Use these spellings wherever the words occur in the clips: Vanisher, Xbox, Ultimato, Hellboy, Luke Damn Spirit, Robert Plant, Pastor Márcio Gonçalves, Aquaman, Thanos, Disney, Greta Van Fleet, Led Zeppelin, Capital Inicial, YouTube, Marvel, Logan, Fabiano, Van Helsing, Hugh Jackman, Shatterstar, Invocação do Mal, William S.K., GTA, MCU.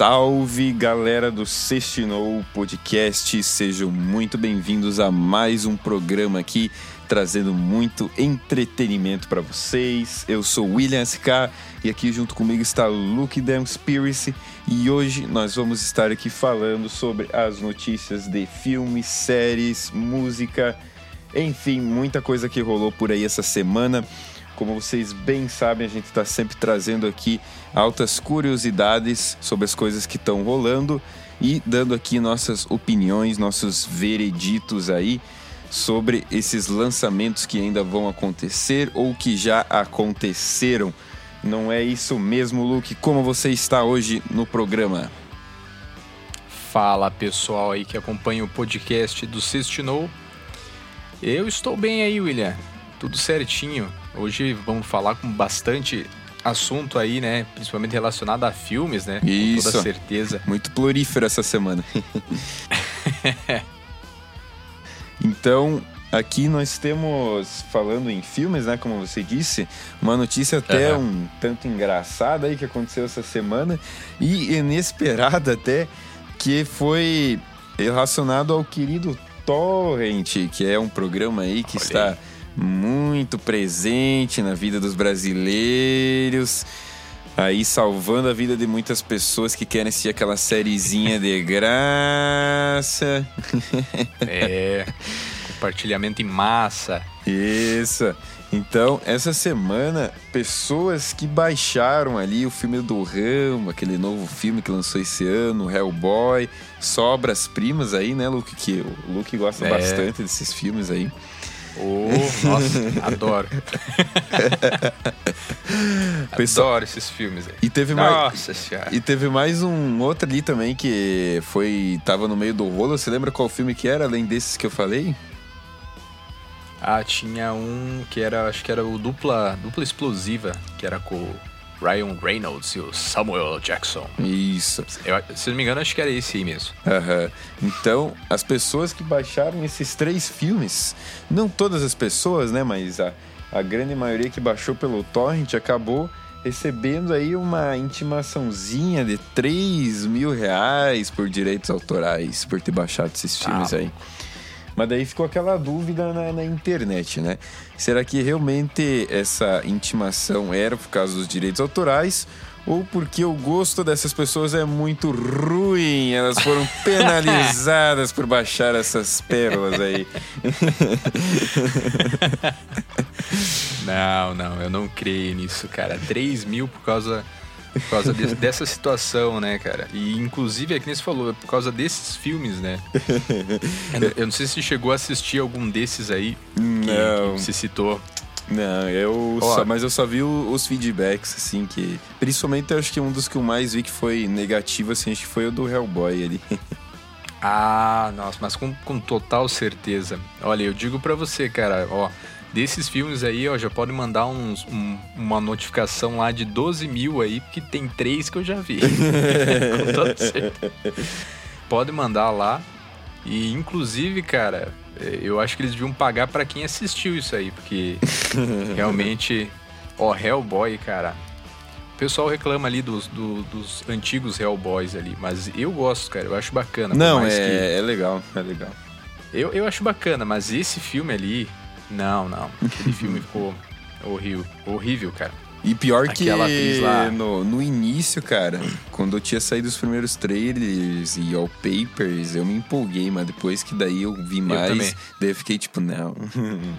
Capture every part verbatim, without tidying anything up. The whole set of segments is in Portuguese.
Salve, galera do Sextinou Podcast, sejam muito bem-vindos a mais um programa aqui, trazendo muito entretenimento para vocês. Eu sou William S K e aqui junto comigo está Luke Damn Spirit e hoje nós vamos estar aqui falando sobre as notícias de filmes, séries, música, enfim, muita coisa que rolou por aí essa semana. Como vocês bem sabem, a gente está sempre trazendo aqui altas curiosidades sobre as coisas que estão rolando e dando aqui nossas opiniões, nossos vereditos aí sobre esses lançamentos que ainda vão acontecer ou que já aconteceram. Não é isso mesmo, Luke? Como você está hoje no programa? Fala, pessoal aí que acompanha o podcast do Sextinou. Eu estou bem aí, William. Tudo certinho. Hoje vamos falar com bastante assunto aí, né? Principalmente relacionado a filmes, né? Isso. Com toda certeza. Muito plurífero essa semana. Então, aqui nós temos, falando em filmes, né? Como você disse, uma notícia até uhum. um tanto engraçada aí que aconteceu essa semana e inesperada até, que foi relacionado ao querido Torrent, que é um programa aí que Olha. está... muito presente na vida dos brasileiros, aí salvando a vida de muitas pessoas que querem assistir aquela sériezinha de graça. É, compartilhamento em massa. Isso. Então, essa semana, pessoas que baixaram ali o filme do Rambo, aquele novo filme que lançou esse ano, Hellboy, Sobras Primas aí, né, Luke? Que o Luke gosta é. bastante desses filmes aí. Oh, nossa, adoro. Pessoal, adoro esses filmes aí. E teve nossa mais, senhora. E teve mais um outro ali também que foi, tava no meio do rolo. Você lembra qual filme que era, além desses que eu falei? Ah, tinha um que era, acho que era o Dupla, Dupla Explosiva, que era com o Ryan Reynolds e o Samuel Jackson. Isso. Eu, se não me engano, acho que era esse aí mesmo. Uhum. Então, as pessoas que baixaram esses três filmes, não todas as pessoas, né? Mas a, a grande maioria que baixou pelo Torrent acabou recebendo aí uma intimaçãozinha de três mil reais por direitos autorais, por ter baixado esses filmes ah, aí. Mas daí ficou aquela dúvida na, na internet, né? Será que realmente essa intimação era por causa dos direitos autorais ou porque o gosto dessas pessoas é muito ruim? Elas foram penalizadas por baixar essas pérolas aí. Não, não, eu não creio nisso, cara. três mil por causa... Por causa de, dessa situação, né, cara? E, inclusive, é que nem você falou, é por causa desses filmes, né? Eu, eu não sei se chegou a assistir algum desses aí que, não. que você citou. Não, eu oh, só, mas eu só vi os feedbacks, assim, que... Principalmente, eu acho que um dos que eu mais vi que foi negativo, assim, acho que foi o do Hellboy ali. Ah, nossa, mas com, com total certeza. Olha, eu digo pra você, cara, ó... Desses filmes aí, ó, já pode mandar uns, um, uma notificação lá de doze mil aí, porque tem três que eu já vi. Com toda certeza. Pode mandar lá. E, inclusive, cara, eu acho que eles deviam pagar pra quem assistiu isso aí, porque realmente... Ó, Hellboy, cara. O pessoal reclama ali dos, do, dos antigos Hellboys ali, mas eu gosto, cara. Eu acho bacana. Não, é, que... é legal, é legal. Eu, eu acho bacana, mas esse filme ali... Não, não. Aquele filme ficou horrível, horrível, cara. E pior Aquela que lá... no, no início, cara, quando eu tinha saído os primeiros trailers e wallpapers, eu me empolguei, mas depois que daí eu vi mais, eu também. Daí eu fiquei tipo, não,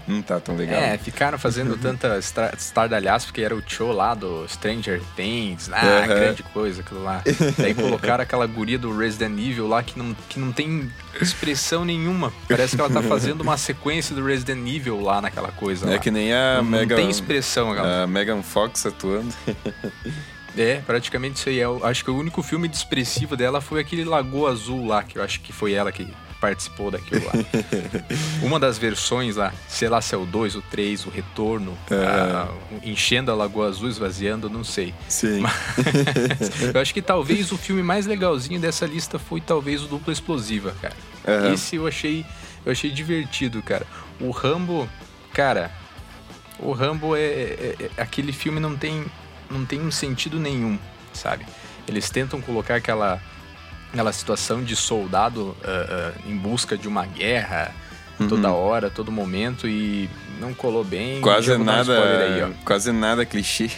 não tá tão legal. É, ficaram fazendo tanta estra- estardalhaço, porque era o show lá do Stranger Things, ah, uh-huh. grande coisa, aquilo lá. Daí colocaram aquela guria do Resident Evil lá que não, que não tem expressão nenhuma. Parece que ela tá fazendo uma sequência do Resident Evil lá naquela coisa. É lá. Que nem a Megan... Não, Mega, não tem expressão, galera. A Megan Fox atuando. É, praticamente isso aí. Eu acho que o único filme expressivo dela foi aquele Lagoa Azul lá, que eu acho que foi ela que participou daquilo lá. Uma das versões lá, sei lá se é o dois, o três, o Retorno, é. a, enchendo a Lagoa Azul, esvaziando, não sei. Sim. Mas, eu acho que talvez o filme mais legalzinho dessa lista foi talvez o Dupla Explosiva, cara. Uhum. Esse eu achei, eu achei divertido, cara. O Rambo, cara... O Rambo é, é, é... Aquele filme não tem, não tem um sentido nenhum. sabe? Eles tentam colocar aquela, aquela situação de soldado uh, uh, em busca de uma guerra, uhum, toda hora, todo momento, e não colou bem. Quase nada, aí, ó. Quase nada clichê.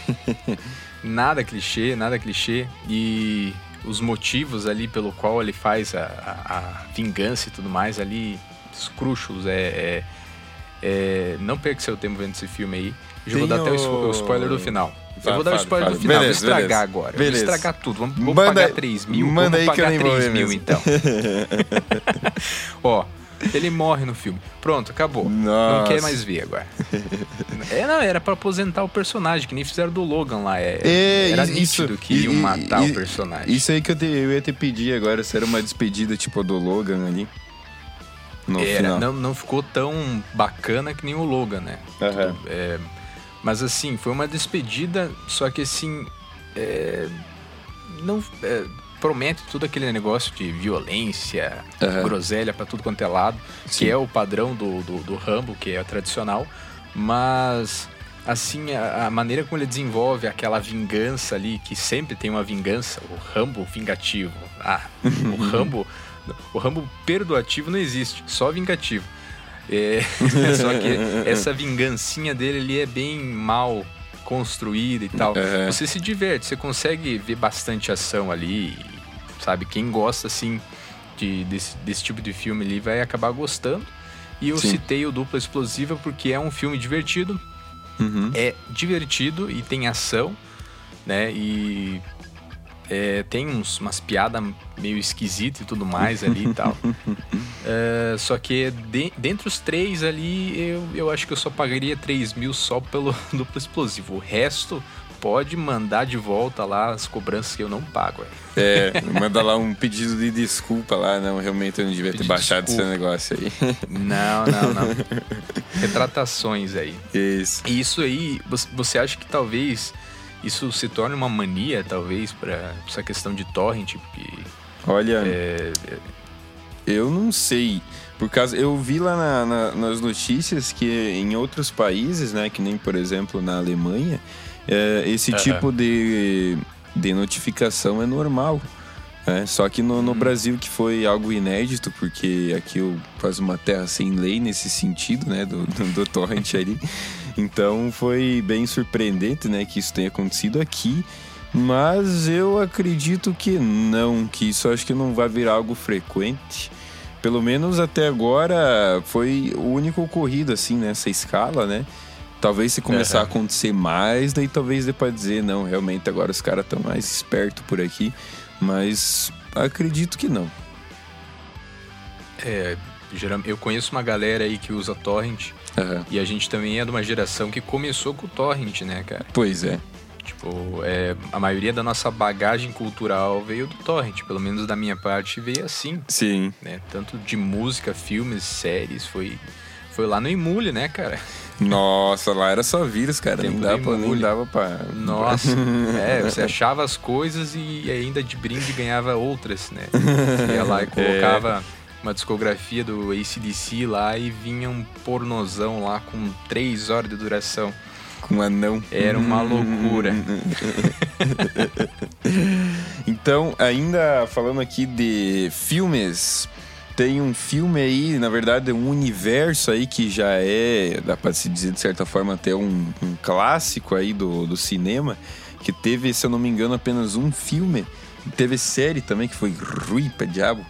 Nada clichê, nada clichê. E os motivos ali pelo qual ele faz a, a, a vingança e tudo mais ali, escrúxulos. É, é, é, não perca seu tempo vendo esse filme aí. Já vou dar até o, o spoiler do final. Eu vou dar o spoiler do final, beleza, vou estragar beleza. agora. Beleza. Vou estragar tudo. Vamos, vamos pagar três mil. Manda vamos aí pagar que eu nem três mil, então. Ó, ele morre no filme. Pronto, acabou. Nossa. Não quer mais ver agora. É, não, era pra aposentar o personagem, que nem fizeram do Logan lá. É, é, era isso, nítido que e, iam matar e, o personagem. Isso aí que eu, te, eu ia te pedir agora, se era uma despedida tipo do Logan ali. No era, não, não ficou tão bacana que nem o Logan, né? Uhum. É, mas assim, foi uma despedida, só que assim, é, não, é, promete tudo aquele negócio de violência, uhum, groselha pra tudo quanto é lado, sim, que é o padrão do, do, do Rambo, que é tradicional, mas assim, a, a maneira como ele desenvolve aquela vingança ali, que sempre tem uma vingança, o Rambo vingativo, ah, o Rambo, o Rambo perdoativo não existe, só vingativo. É, só que essa vingancinha dele ele é bem mal construída e tal. Uhum. Você se diverte, você consegue ver bastante ação ali, sabe? Quem gosta assim de, desse, desse tipo de filme ali vai acabar gostando. E eu, sim, citei o Dupla Explosiva porque é um filme divertido, uhum, é divertido e tem ação, né? E é, tem uns, umas piadas meio esquisitas e tudo mais ali e tal. uh, só que de, dentre os três ali, eu, eu acho que eu só pagaria três mil só pelo Duplo Explosivo. O resto pode mandar de volta lá as cobranças que eu não pago. É, é manda lá um pedido de desculpa lá. Não, realmente eu não devia pedido ter baixado desculpa. Esse negócio aí. Não, não, não. Retratações aí. Isso. E isso aí, você acha que talvez... isso se torna uma mania, talvez, para essa questão de torrent? Porque, olha, é... eu não sei. Por causa, eu vi lá na, na, nas notícias que em outros países, né, que nem, por exemplo, na Alemanha, é, esse uh-huh. tipo de, de notificação é normal. Né? Só que no, no hum. Brasil que foi algo inédito, porque aqui eu faço uma terra sem lei nesse sentido, né, do, do, do torrent ali. Então foi bem surpreendente, né, que isso tenha acontecido aqui, mas eu acredito que não, que isso acho que não vai virar algo frequente. Pelo menos até agora foi o único ocorrido assim nessa escala, né? Talvez se começar uhum. a acontecer mais, daí talvez dê pra dizer, não, realmente agora os caras estão mais espertos por aqui, mas acredito que não. É, eu conheço uma galera aí que usa torrent. Uhum. E a gente também é de uma geração que começou com o torrent, né, cara? Pois é. Tipo, é, a maioria da nossa bagagem cultural veio do torrent. Pelo menos da minha parte veio assim. Sim. Né? Tanto de música, filmes, séries. Foi, foi lá no Emule, né, cara? Nossa, lá era só vírus, cara. Nem dava, pra, nem dava pra... Nossa. É, você achava as coisas e ainda de brinde ganhava outras, né? Você ia lá e colocava... é. Uma discografia do A C D C lá e vinha um pornozão lá com três horas de duração. Com um anão. Era uma loucura. Então, ainda falando aqui de filmes, tem um filme aí, na verdade é um universo aí que já é, dá pra se dizer de certa forma até um, um clássico aí do, do cinema, que teve, se eu não me engano, apenas um filme. Teve série também, que foi ruim pra diabo.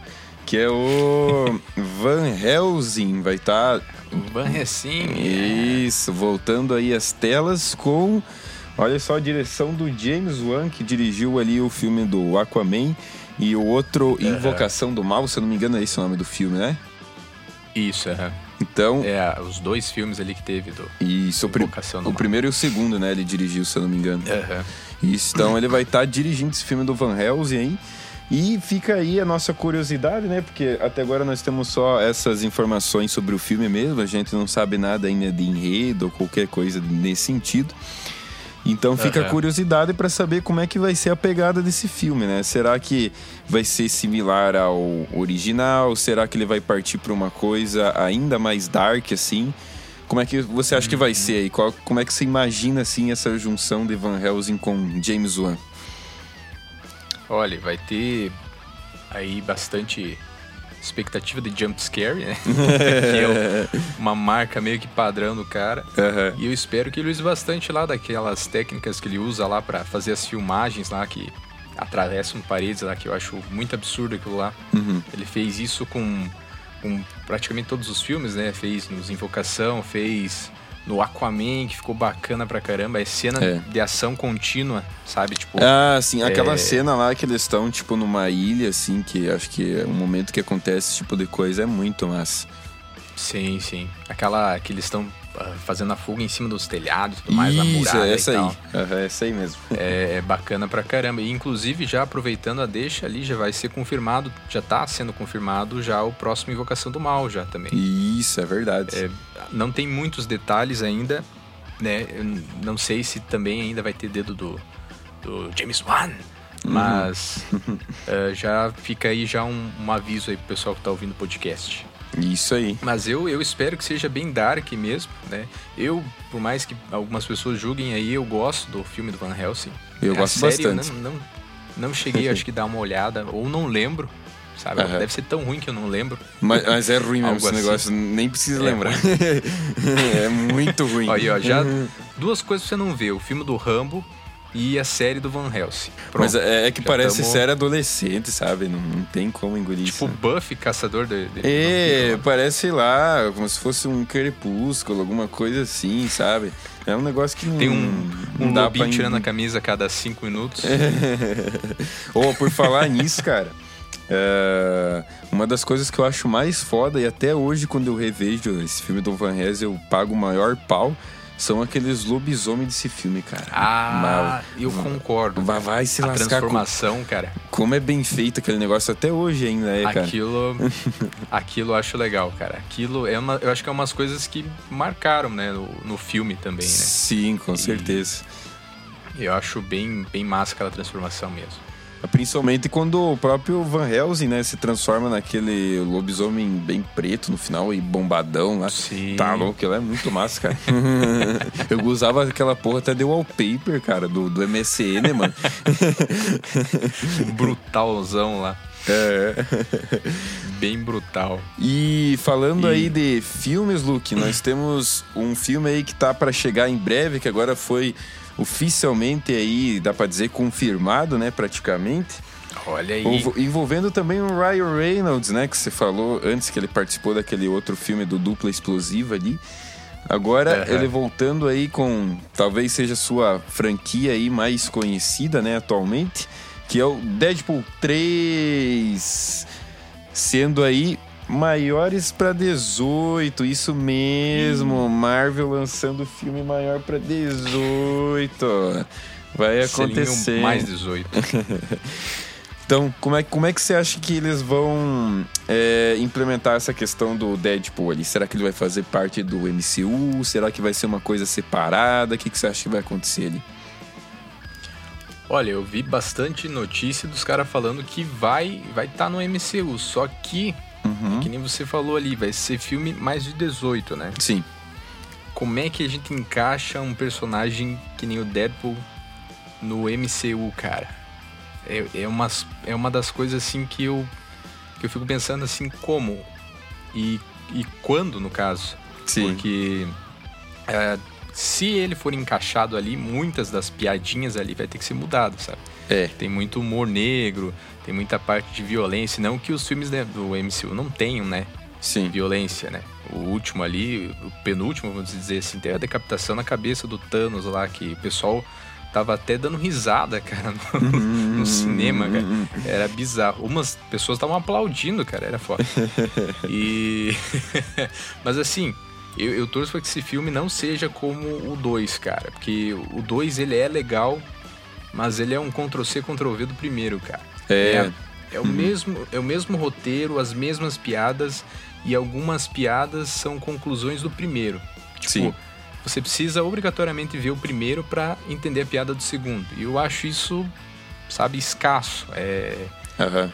Que é o Van Helsing, vai estar... Tá... Van Helsing. Isso, voltando aí às telas com... Olha só a direção do James Wan, que dirigiu ali o filme do Aquaman e o outro Invocação uhum. do Mal, se eu não me engano é esse o nome do filme, né? Isso, aham. Uhum. Então... é, os dois filmes ali que teve do... Isso, Invocação o, pr- do o primeiro e o segundo, né? Ele dirigiu, se eu não me engano. Aham. Uhum. Isso, então ele vai estar tá dirigindo esse filme do Van Helsing aí. E fica aí a nossa curiosidade, né? Porque até agora nós temos só essas informações sobre o filme mesmo. A gente não sabe nada ainda de enredo ou qualquer coisa nesse sentido. Então fica uhum. a curiosidade para saber como é que vai ser a pegada desse filme, né? Será que vai ser similar ao original? Será que ele vai partir para uma coisa ainda mais dark, assim? Como é que você acha uhum. que vai ser aí? Qual, como é que você imagina, assim, essa junção de Van Helsing com James Wan? Olha, vai ter aí bastante expectativa de jump scare, né? Que é uma marca meio que padrão do cara. Uhum. E eu espero que ele use bastante lá daquelas técnicas que ele usa lá pra fazer as filmagens lá que atravessam paredes lá, que eu acho muito absurdo aquilo lá. Uhum. Ele fez isso com, com praticamente todos os filmes, né? Fez nos Invocação, fez no Aquaman, que ficou bacana pra caramba. É cena é. de ação contínua, sabe? Tipo, ah, sim. Aquela é... cena lá que eles estão, tipo, numa ilha, assim, que acho que é um momento que acontece esse tipo de coisa. É muito massa. Sim, sim. Aquela que eles estão uh, fazendo a fuga em cima dos telhados, tudo mais, na muralha é essa e aí. tal. Uhum, é essa aí mesmo. É, é bacana pra caramba. E, inclusive, já aproveitando a deixa ali, já vai ser confirmado, já tá sendo confirmado já o próximo Invocação do Mal já também. Isso, é verdade. É, não tem muitos detalhes ainda, né? Eu não sei se também ainda vai ter dedo do, do James Wan. Mas uhum. uh, já fica aí já um, um aviso aí pro pessoal que tá ouvindo o podcast. Isso aí. Mas eu, eu espero que seja bem dark mesmo, né? Eu, por mais que algumas pessoas julguem aí, eu gosto do filme do Van Helsing. Eu é gosto sério, bastante. Não, não, não cheguei, acho que, dar uma olhada, ou não lembro, sabe? Uhum. Deve ser tão ruim que eu não lembro. Mas, mas é ruim mesmo esse assim. negócio, nem precisa é lembrar. É muito ruim. Aí, ó, já duas coisas que você não vê, o filme do Rambo e a série do Van Helsing. Pronto. Mas é, é que já parece tamo... série adolescente, sabe? Não, não tem como engolir tipo, isso. Tipo Buffy, caçador de... de... É, não, não. Parece, sei lá, como se fosse um crepúsculo, alguma coisa assim, sabe? É um negócio que não... Tem um, um não dá lobinho pra... tirando a camisa a cada cinco minutos. É. Oh, por falar nisso, cara, uh, uma das coisas que eu acho mais foda, e até hoje quando eu revejo esse filme do Van Helsing, eu pago o maior pau, são aqueles lobisomens desse filme, cara. Ah, Mal. eu concordo. Vai, vai se lascar. A transformação, com... cara. Como é bem feito aquele negócio até hoje ainda, é, cara. Aquilo, aquilo eu acho legal, cara. Aquilo, é uma, eu acho que é umas coisas que marcaram, né, no, no filme também, né? Sim, com certeza. E eu acho bem, bem massa aquela transformação mesmo. Principalmente quando o próprio Van Helsing, né, se transforma naquele lobisomem bem preto no final e bombadão lá. Sim. Tá louco, ela é muito massa, cara. Eu usava aquela porra até de wallpaper, cara, do, do M S N, mano. Brutalzão lá. É. Bem brutal. E falando e... aí de filmes, Luke, nós temos um filme aí que tá pra chegar em breve, que agora foi... oficialmente aí, dá pra dizer, confirmado, né, praticamente. Olha aí. Ovo, envolvendo também o Ryan Reynolds, né, que você falou antes que ele participou daquele outro filme do Dupla Explosiva ali. Agora, uhum. ele voltando aí com, talvez seja sua franquia aí mais conhecida, né, atualmente, que é o Deadpool três, sendo aí... maiores pra dezoito, isso mesmo. Hum. Marvel lançando filme maior pra dezoito. Vai acontecer. Mais dezoito. Então, como é, como é que você acha que eles vão é, implementar essa questão do Deadpool ali? Será que ele vai fazer parte do M C U? Será que vai ser uma coisa separada? O que, que você acha que vai acontecer ali? Olha, eu vi bastante notícia dos caras falando que vai vai tá no M C U, só que. Uhum. Que nem você falou ali, vai ser filme mais de dezoito, né? Sim. Como é que a gente encaixa um personagem que nem o Deadpool no M C U, cara? É, é, umas, é uma das coisas, assim, que eu, que eu fico pensando, assim, como e, e quando, no caso. Sim. Porque é, se ele for encaixado ali, muitas das piadinhas ali vai ter que ser mudado, sabe? É. Tem muito humor negro, tem muita parte de violência, não que os filmes do M C U não tenham, né? Sim. Violência, né? O último ali, o penúltimo, vamos dizer assim, tem a decapitação na cabeça do Thanos lá, que o pessoal tava até dando risada, cara, no, no cinema, cara. Era bizarro. Umas pessoas estavam aplaudindo, cara, era foda. E... Mas assim, eu, eu torço pra que esse filme não seja como o dois, cara, porque o dois, ele é legal, mas ele é um Ctrl-C, Ctrl-V do primeiro, cara. É, é, é, o hum. mesmo, é o mesmo roteiro, as mesmas piadas, e algumas piadas são conclusões do primeiro. Tipo, Sim. você precisa obrigatoriamente ver o primeiro pra entender a piada do segundo. E eu acho isso, sabe, escasso. É, uhum.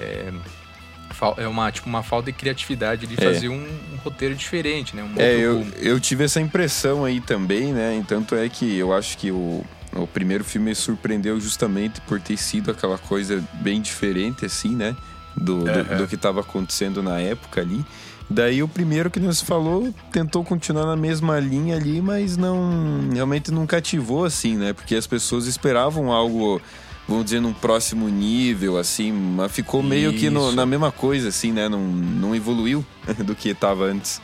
é, é uma, tipo, uma falta de criatividade de é. fazer um, um roteiro diferente, né? Um é, eu, eu tive essa impressão aí também, né? Entanto é que eu acho que o, O primeiro filme me surpreendeu justamente por ter sido aquela coisa bem diferente, assim, né? Do, uhum. do, do que estava acontecendo na época ali. Daí o primeiro, que você falou, tentou continuar na mesma linha ali, mas não, realmente não cativou, assim, né? Porque as pessoas esperavam algo, vamos dizer, num próximo nível, assim, mas ficou meio Isso. que no, na mesma coisa, assim, né? Não, não evoluiu do que estava antes.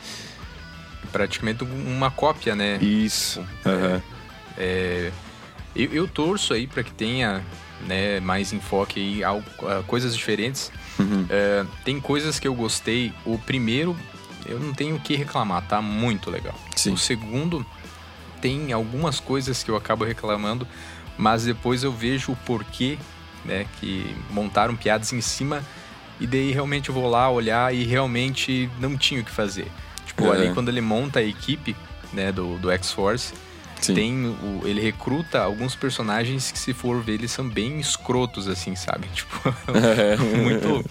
Praticamente uma cópia, né? Isso. Uhum. É, é, eu, eu torço aí para que tenha, né, mais enfoque aí, ao, a coisas diferentes. Uhum. É, tem coisas que eu gostei. O primeiro, eu não tenho o que reclamar, tá muito legal. Sim. O segundo, tem algumas coisas que eu acabo reclamando, mas depois eu vejo o porquê, né, que montaram piadas em cima, e daí realmente eu vou lá olhar e realmente não tinha o que fazer. Tipo, uhum. ali quando ele monta a equipe, né, do, do X-Force, tem o, ele recruta alguns personagens que, se for ver, eles são bem escrotos, assim, sabe? Tipo, muito...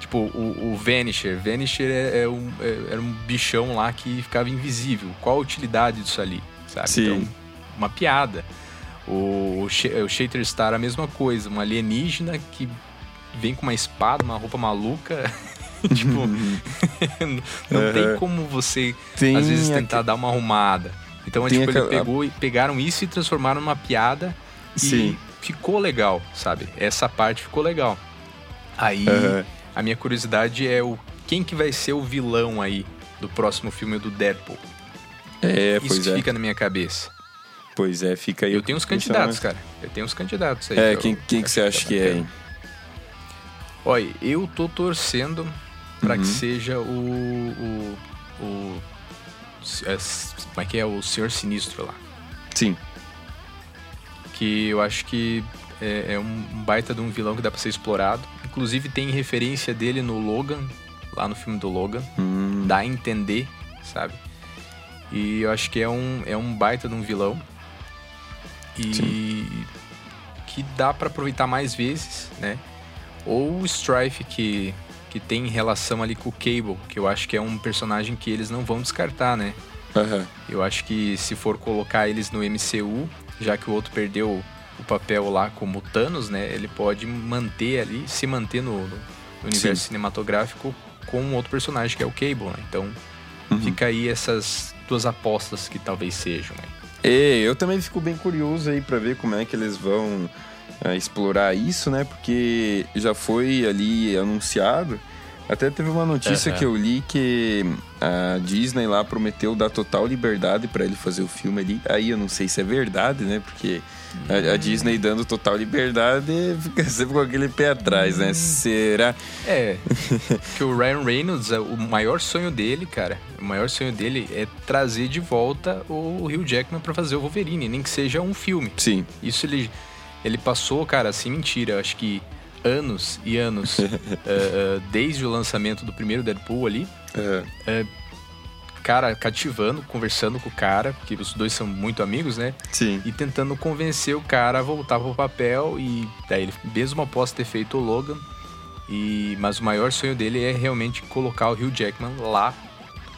Tipo, o, o Vanisher. Vanisher era é, é um, é, é um bichão lá que ficava invisível. Qual a utilidade disso ali, sabe? Sim. Então, uma piada. O, o Shatterstar, a mesma coisa. Um alienígena que vem com uma espada, uma roupa maluca... Tipo, não uhum. tem como você, tem às vezes, tentar aqu... dar uma arrumada. Então, tipo, aquela... ele pegou e pegaram isso e transformaram numa piada. Sim. E ficou legal, sabe? Essa parte ficou legal. Aí, uhum. a minha curiosidade é o quem que vai ser o vilão aí do próximo filme do Deadpool. É, isso pois que é. fica na minha cabeça. Pois é, fica aí. Eu tenho uns candidatos, cara. Eu tenho uns candidatos aí. É, que quem, quem que você acha que é, hein? Olha, eu tô torcendo... Pra uhum. que seja o... o, o é, como é que é? O Senhor Sinistro lá. Sim. Que eu acho que é, é um baita de um vilão que dá pra ser explorado. Inclusive tem referência dele no Logan, lá no filme do Logan. Uhum. Dá a entender, sabe? E eu acho que é um, é um baita de um vilão. E Sim. que dá pra aproveitar mais vezes, né? Ou o Strife, que... que tem relação ali com o Cable, que eu acho que é um personagem que eles não vão descartar, né? Uhum. Eu acho que se for colocar eles no M C U, já que o outro perdeu o papel lá como Thanos, né? Ele pode manter ali, se manter no, no universo Sim. cinematográfico com um outro personagem, que é o Cable, né? Então, uhum. fica aí essas duas apostas que talvez sejam. Né? E eu também fico bem curioso aí pra ver como é que eles vão... A explorar isso, né? Porque já foi ali anunciado. Até teve uma notícia uhum. que eu li, que a Disney lá prometeu dar total liberdade pra ele fazer o filme ali. Aí eu não sei se é verdade, né? Porque a, a Disney dando total liberdade fica sempre com aquele pé atrás, né? Será? É, que o Ryan Reynolds, o maior sonho dele, cara, o maior sonho dele é trazer de volta o Hugh Jackman pra fazer o Wolverine, nem que seja um filme. Sim. Isso ele... Ele passou, cara, sem mentira, acho que anos e anos, uh, uh, desde o lançamento do primeiro Deadpool ali, uhum. uh, cara, cativando, conversando com o cara, porque os dois são muito amigos, né? Sim. E tentando convencer o cara a voltar pro papel, e daí ele, mesmo após ter feito o Logan, e, mas o maior sonho dele é realmente colocar o Hugh Jackman lá,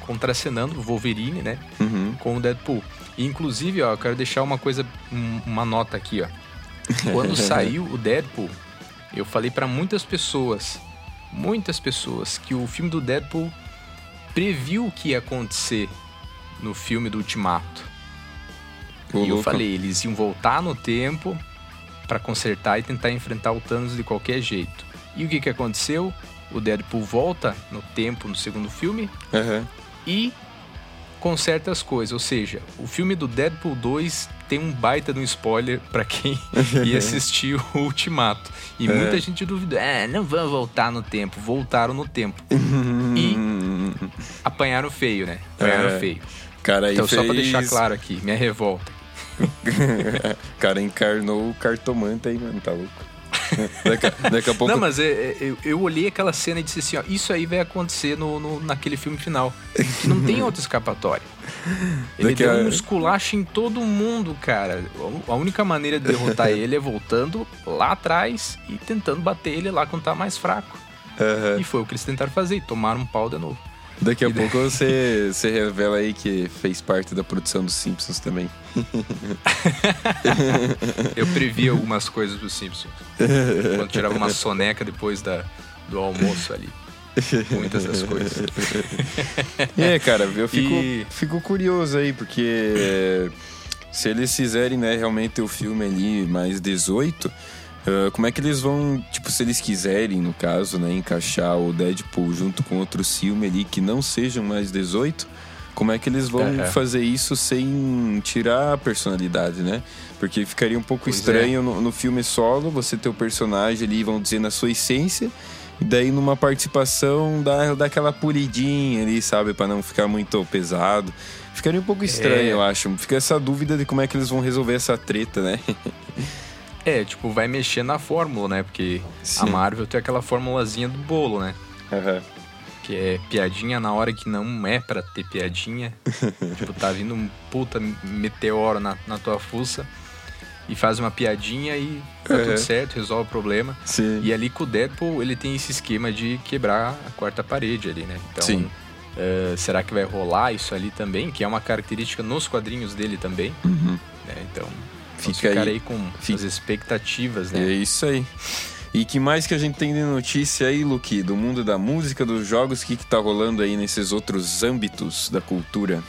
contracenando o Wolverine, né? Uhum. Com o Deadpool. E, inclusive, ó, eu quero deixar uma coisa, um, uma nota aqui, ó. Quando saiu o Deadpool, eu falei pra muitas pessoas, muitas pessoas, que o filme do Deadpool previu o que ia acontecer no filme do Ultimato. Pô, e eu louco. falei, eles iam voltar no tempo pra consertar e tentar enfrentar o Thanos de qualquer jeito. E o que que aconteceu? O Deadpool volta no tempo no segundo filme uhum. e conserta as coisas. Ou seja, o filme do Deadpool dois... tem um baita de um spoiler pra quem ia assistir o Ultimato. E é. muita gente duvidou. É, não vão voltar no tempo. Voltaram no tempo. E apanharam feio, né? Apanharam é. feio. Cara, então, fez... só pra deixar claro aqui, minha revolta. O cara encarnou o cartomante aí, mano. Tá louco. Daqui a, daqui a pouco... Não, mas eu, eu, eu olhei aquela cena e disse assim, ó, isso aí vai acontecer no, no, naquele filme final. Que não tem outra escapatória. Ele daqui deu a... um esculacho em todo mundo, cara. A única maneira de derrotar ele é voltando lá atrás e tentando bater ele lá quando tá mais fraco. Uhum. E foi o que eles tentaram fazer, tomaram um pau de novo. Daqui a pouco você, você revela aí que fez parte da produção dos Simpsons também. Eu previ algumas coisas dos Simpsons. Quando tirava uma soneca depois da, do almoço ali. Muitas das coisas. É, cara, eu fico, e... fico curioso aí, porque se eles fizerem, né, realmente o filme ali mais dezoito, uh, como é que eles vão, tipo, se eles quiserem, no caso, né, encaixar o Deadpool junto com outro filme ali que não sejam mais dezoito, como é que eles vão uhum. fazer isso sem tirar a personalidade, né? Porque ficaria um pouco pois estranho é. no, no filme solo, você ter o personagem ali, vão dizer, na sua essência. E daí numa participação dá, dá aquela pulidinha ali, sabe? Pra não ficar muito pesado. Ficaria um pouco estranho, é. eu acho. Fica essa dúvida de como é que eles vão resolver essa treta, né? É, tipo, vai mexer na fórmula, né? Porque sim, a Marvel tem aquela formulazinha do bolo, né? Uhum. Que é piadinha na hora que não é pra ter piadinha. Tipo, tá vindo um puta meteoro na, na tua fuça. E faz uma piadinha e tá uhum. tudo certo, resolve o problema. Sim. E ali com o Deadpool, ele tem esse esquema de quebrar a quarta parede ali, né? Então, sim. Uh, será que vai rolar isso ali também? Que é uma característica nos quadrinhos dele também. Uhum. Né? Então, vamos ficar aí, aí com fica. as expectativas, né? É isso aí. E que mais que a gente tem de notícia aí, Luke? Do mundo da música, dos jogos, o que que tá rolando aí nesses outros âmbitos da cultura?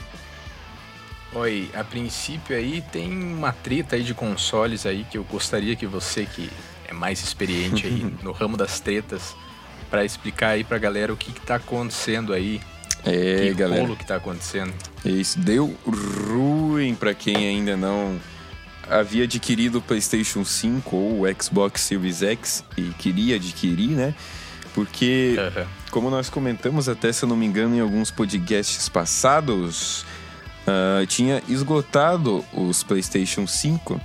Oi, a princípio aí tem uma treta aí de consoles aí que eu gostaria que você, que é mais experiente aí no ramo das tretas, pra explicar aí pra galera o que que tá acontecendo aí. É, que galera. Que rolo que tá acontecendo. Isso, deu ruim pra quem ainda não havia adquirido o PlayStation cinco ou o Xbox Series X e queria adquirir, né? Porque, uh-huh. como nós comentamos até, se eu não me engano, em alguns podcasts passados... Uh, tinha esgotado os PlayStation cinco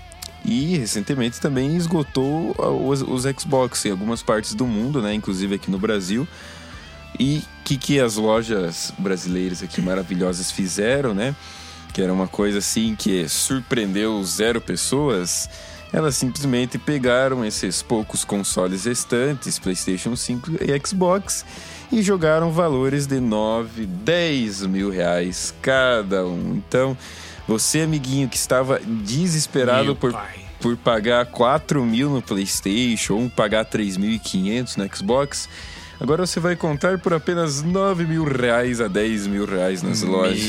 e recentemente também esgotou os, os Xbox em algumas partes do mundo, né? Inclusive aqui no Brasil. E o que, que as lojas brasileiras aqui maravilhosas fizeram, né? Que era uma coisa assim que surpreendeu zero pessoas. Elas simplesmente pegaram esses poucos consoles restantes, PlayStation cinco e Xbox, e jogaram valores de nove, dez mil reais cada um. Então, você, amiguinho, que estava desesperado por, por pagar quatro mil no PlayStation ou pagar três mil e quinhentos no Xbox, agora você vai contar por apenas nove mil reais a dez mil reais nas Meu. lojas.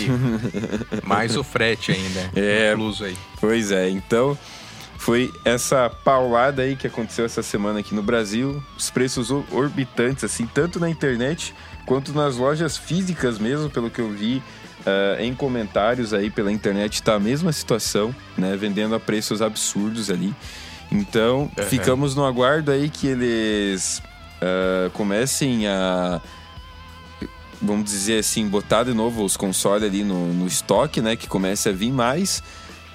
Mais o frete ainda, é, incluso aí. Pois é, então... Foi essa paulada aí que aconteceu essa semana aqui no Brasil. Os preços orbitantes, assim, tanto na internet quanto nas lojas físicas mesmo, pelo que eu vi uh, em comentários aí pela internet, tá a mesma situação, né? Vendendo a preços absurdos ali. Então, uhum. ficamos no aguardo aí que eles uh, comecem a... Vamos dizer assim, botar de novo os consoles ali no, no estoque, né? Que comece a vir mais...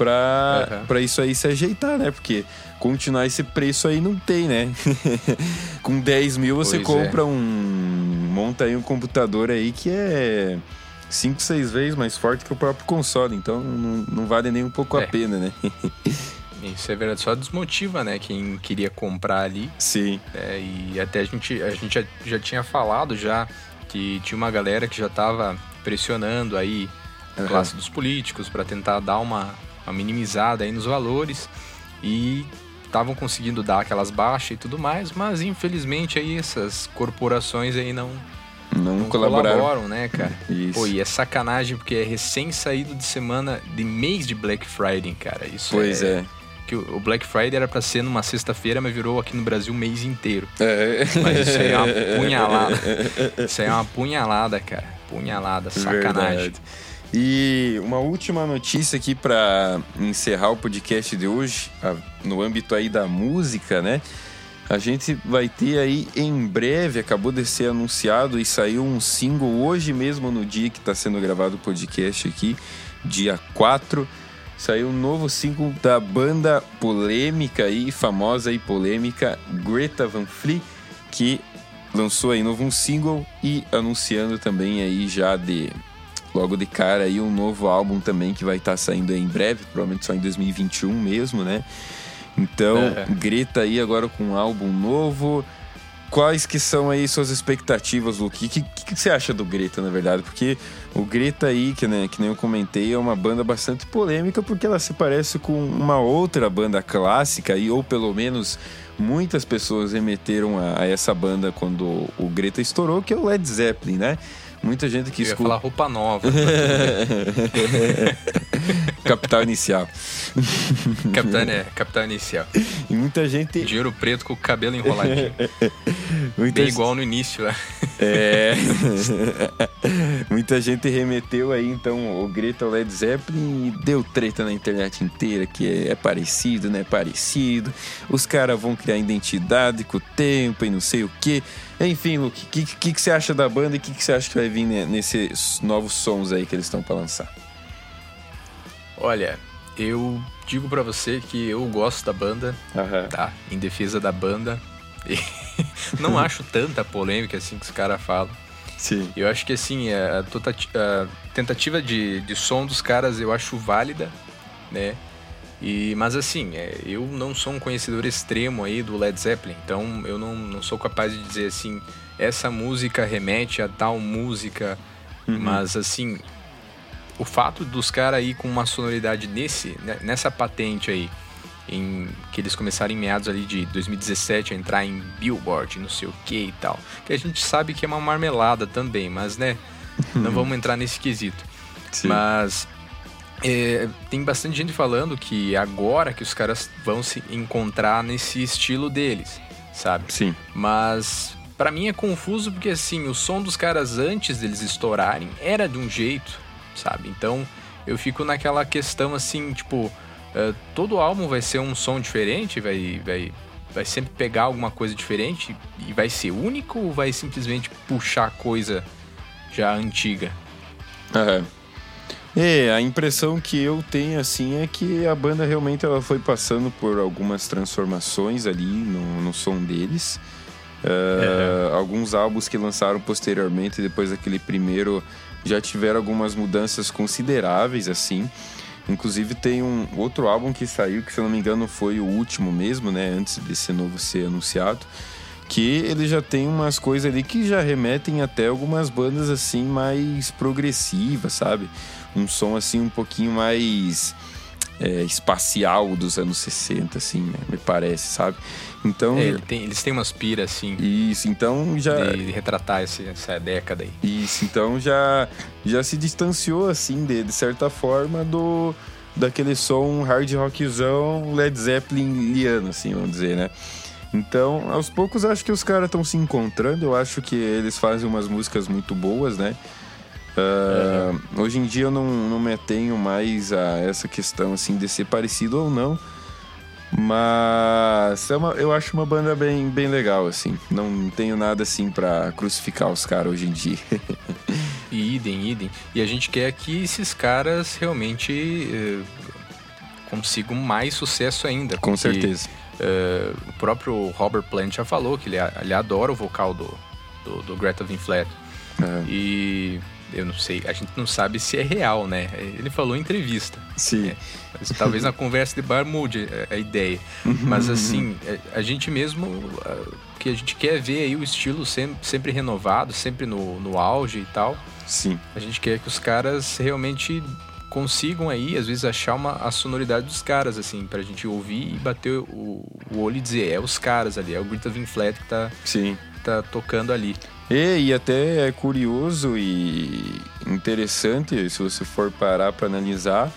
Pra, uhum. pra isso aí se ajeitar, né? Porque continuar esse preço aí não tem, né? Com dez mil você pois compra é. um... Monta aí um computador aí que é cinco, seis vezes mais forte que o próprio console. Então não, não vale nem um pouco é. a pena, né? Isso é verdade. Só desmotiva, né? Quem queria comprar ali. Sim. É, e até a gente, a gente já, já tinha falado já que tinha uma galera que já tava pressionando aí a uhum. classe dos políticos pra tentar dar uma... uma minimizada aí nos valores e estavam conseguindo dar aquelas baixas e tudo mais, mas infelizmente aí essas corporações aí não, não, não colaboram, né, cara? Isso. Pô, e é sacanagem porque é recém saído de semana, de mês de Black Friday, cara. Isso pois é, é. Que o Black Friday era pra ser numa sexta-feira, mas virou aqui no Brasil o mês inteiro. É. Mas isso aí é uma punhalada. Isso aí é uma punhalada, cara. Punhalada, sacanagem. Verdade. E uma última notícia aqui para encerrar o podcast de hoje, no âmbito aí da música, né? A gente vai ter aí em breve, acabou de ser anunciado e saiu um single hoje mesmo, no dia que está sendo gravado o podcast aqui, dia quatro. Saiu um novo single da banda polêmica aí, famosa e polêmica, Greta Van Fleet, que lançou aí novo um single e anunciando também aí já de... Logo de cara aí um novo álbum também que vai estar tá saindo aí em breve, provavelmente só em dois mil e vinte e um mesmo, né? Então, é. Greta aí agora com um álbum novo, quais que são aí suas expectativas, Luke? O que, que, que você acha do Greta, na verdade? Porque o Greta aí, que, né, que nem eu comentei, é uma banda bastante polêmica, porque ela se parece com uma outra banda clássica, e, ou pelo menos muitas pessoas remeteram a, a essa banda quando o, o Greta estourou, que é o Led Zeppelin, né? Muita gente que escuta... Eu ia falar roupa nova. Capital Inicial. Capital, é, Capital Inicial. E muita gente... Dinheiro preto com o cabelo enroladinho. Muita Bem gente... igual no início, né? É. Muita gente remeteu aí, então, o Greta ao Led Zeppelin e deu treta na internet inteira, que é, é parecido, né? Parecido. Os caras vão criar identidade com o tempo e não sei o quê. Enfim, Luke, o que, que, que você acha da banda e o que, que você acha que vai vir nesses novos sons aí que eles estão para lançar? Olha, eu digo para você que eu gosto da banda, uhum. tá? Em defesa da banda. Não acho tanta polêmica assim que os caras falam. Sim. Eu acho que assim, a, a tentativa de, de som dos caras eu acho válida, né? E, mas assim, eu não sou um conhecedor extremo aí do Led Zeppelin, então eu não, não sou capaz de dizer assim, essa música remete a tal música, uhum. mas assim, o fato dos caras aí com uma sonoridade nesse, nessa patente aí, em, que eles começaram em meados ali de dois mil e dezessete a entrar em Billboard, não sei o que e tal, que a gente sabe que é uma marmelada também, mas né, não vamos entrar nesse quesito. Sim. Mas... É, tem bastante gente falando que agora que os caras vão se encontrar nesse estilo deles, sabe? Sim. Mas pra mim é confuso porque assim, o som dos caras antes deles estourarem era de um jeito, sabe? Então eu fico naquela questão assim, tipo, uh, todo álbum vai ser um som diferente, vai, vai, vai sempre pegar alguma coisa diferente e vai ser único ou vai simplesmente puxar coisa já antiga? Aham. É, a impressão que eu tenho, assim, é que a banda realmente ela foi passando por algumas transformações ali no, no som deles. Uh, é. Alguns álbuns que lançaram posteriormente, depois daquele primeiro, já tiveram algumas mudanças consideráveis, assim. Inclusive tem um outro álbum que saiu, que se eu não me engano foi o último mesmo, né, antes desse novo ser anunciado. Que ele já tem umas coisas ali que já remetem até algumas bandas assim mais progressivas, sabe? Um som assim um pouquinho mais é, espacial dos anos sessenta, assim, né? Me parece, sabe? Então, é, ele tem, eles têm umas piras, assim. Isso, então já... De, de retratar esse, essa década aí. Isso, então já, já se distanciou, assim, de, de certa forma, do, daquele som hard rockzão Led Zeppelin-liano, assim, vamos dizer, né? Então, aos poucos, acho que os caras estão se encontrando. Eu acho que eles fazem umas músicas muito boas, né? Uh, uhum. Hoje em dia eu não, não me atenho mais a essa questão, assim, de ser parecido ou não. Mas é uma, eu acho uma banda bem, bem legal, assim. Não tenho nada, assim, pra crucificar os caras hoje em dia. Idem, idem. E a gente quer que esses caras realmente uh, consigam mais sucesso ainda. Com porque... certeza. Uh, o próprio Robert Plant já falou que ele, ele adora o vocal do, do, do Greta Van Fleet. Uhum. E eu não sei, a gente não sabe se é real, né? Ele falou em entrevista. Sim. Né? Mas, talvez na conversa de bar mude a, a ideia. Uhum, mas assim, a, a gente mesmo, uh, que a gente quer ver aí o estilo sempre, sempre renovado, sempre no, no auge e tal. Sim. A gente quer que os caras realmente... consigam aí, às vezes, achar uma, a sonoridade dos caras, assim, pra gente ouvir e bater o, o olho e dizer, é os caras ali, é o Greta Van Fleet que tá, Sim. tá tocando ali. E, e até é curioso e interessante, se você for parar pra analisar,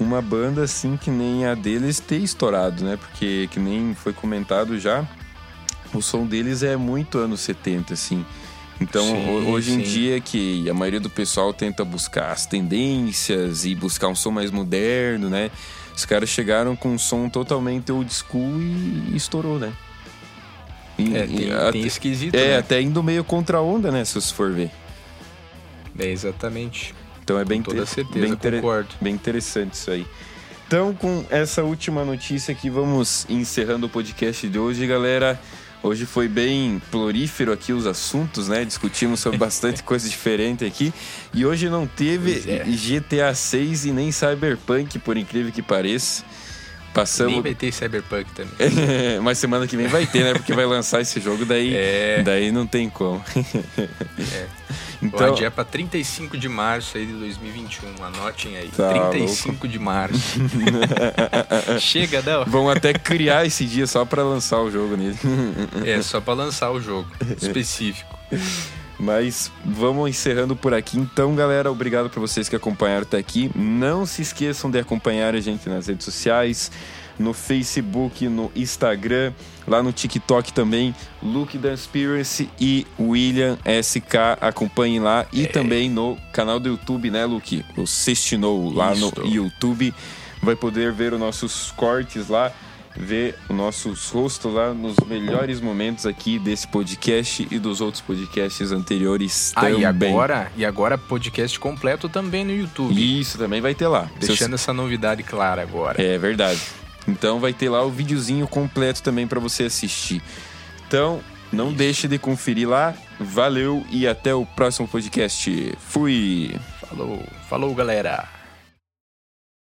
uma banda assim que nem a deles ter estourado, né? Porque, que nem foi comentado já, o som deles é muito anos setenta, assim. Então, sim, hoje em sim. dia que a maioria do pessoal tenta buscar as tendências e buscar um som mais moderno, né? Os caras chegaram com um som totalmente old school e estourou, né? E, é, tem, até, tem esquisito, É, né? até indo meio contra a onda, né? Se você for ver. É, exatamente. Então é bem, com toda certeza, bem, concordo. bem interessante isso aí. Então, com essa última notícia aqui, vamos encerrando o podcast de hoje, galera. Hoje foi bem prolífero aqui os assuntos, né? Discutimos sobre bastante coisa diferente aqui. E hoje não teve é. G T A seis e nem Cyberpunk, por incrível que pareça. Passamos... Nem vai ter Cyberpunk também. É, mas semana que vem vai ter, né? Porque vai lançar esse jogo, daí, é. daí não tem como. É. Então... Vou adiar pra trinta e cinco de março aí de dois mil e vinte e um. Anotem aí. Tá, trinta e cinco de março. Chega, não. Vão até criar esse dia só pra lançar o jogo nele. É, só pra lançar o jogo específico. Mas vamos encerrando por aqui. Então, galera, obrigado por vocês que acompanharam até aqui. Não se esqueçam de acompanhar a gente nas redes sociais, no Facebook, no Instagram, lá no TikTok também, Luke Damn Spirit e William S K, acompanhem lá. E é. também no canal do YouTube, né, Luke? O Sextinou lá Isso. no YouTube. Vai poder ver os nossos cortes lá, ver o nosso rosto lá nos melhores momentos aqui desse podcast e dos outros podcasts anteriores ah, também. E agora, e agora podcast completo também no YouTube. Isso, também vai ter lá. Deixando Seus... essa novidade clara agora. É verdade. Então vai ter lá o videozinho completo também para você assistir. Então, não Isso. deixe de conferir lá. Valeu e até o próximo podcast. Fui! Falou, falou, galera!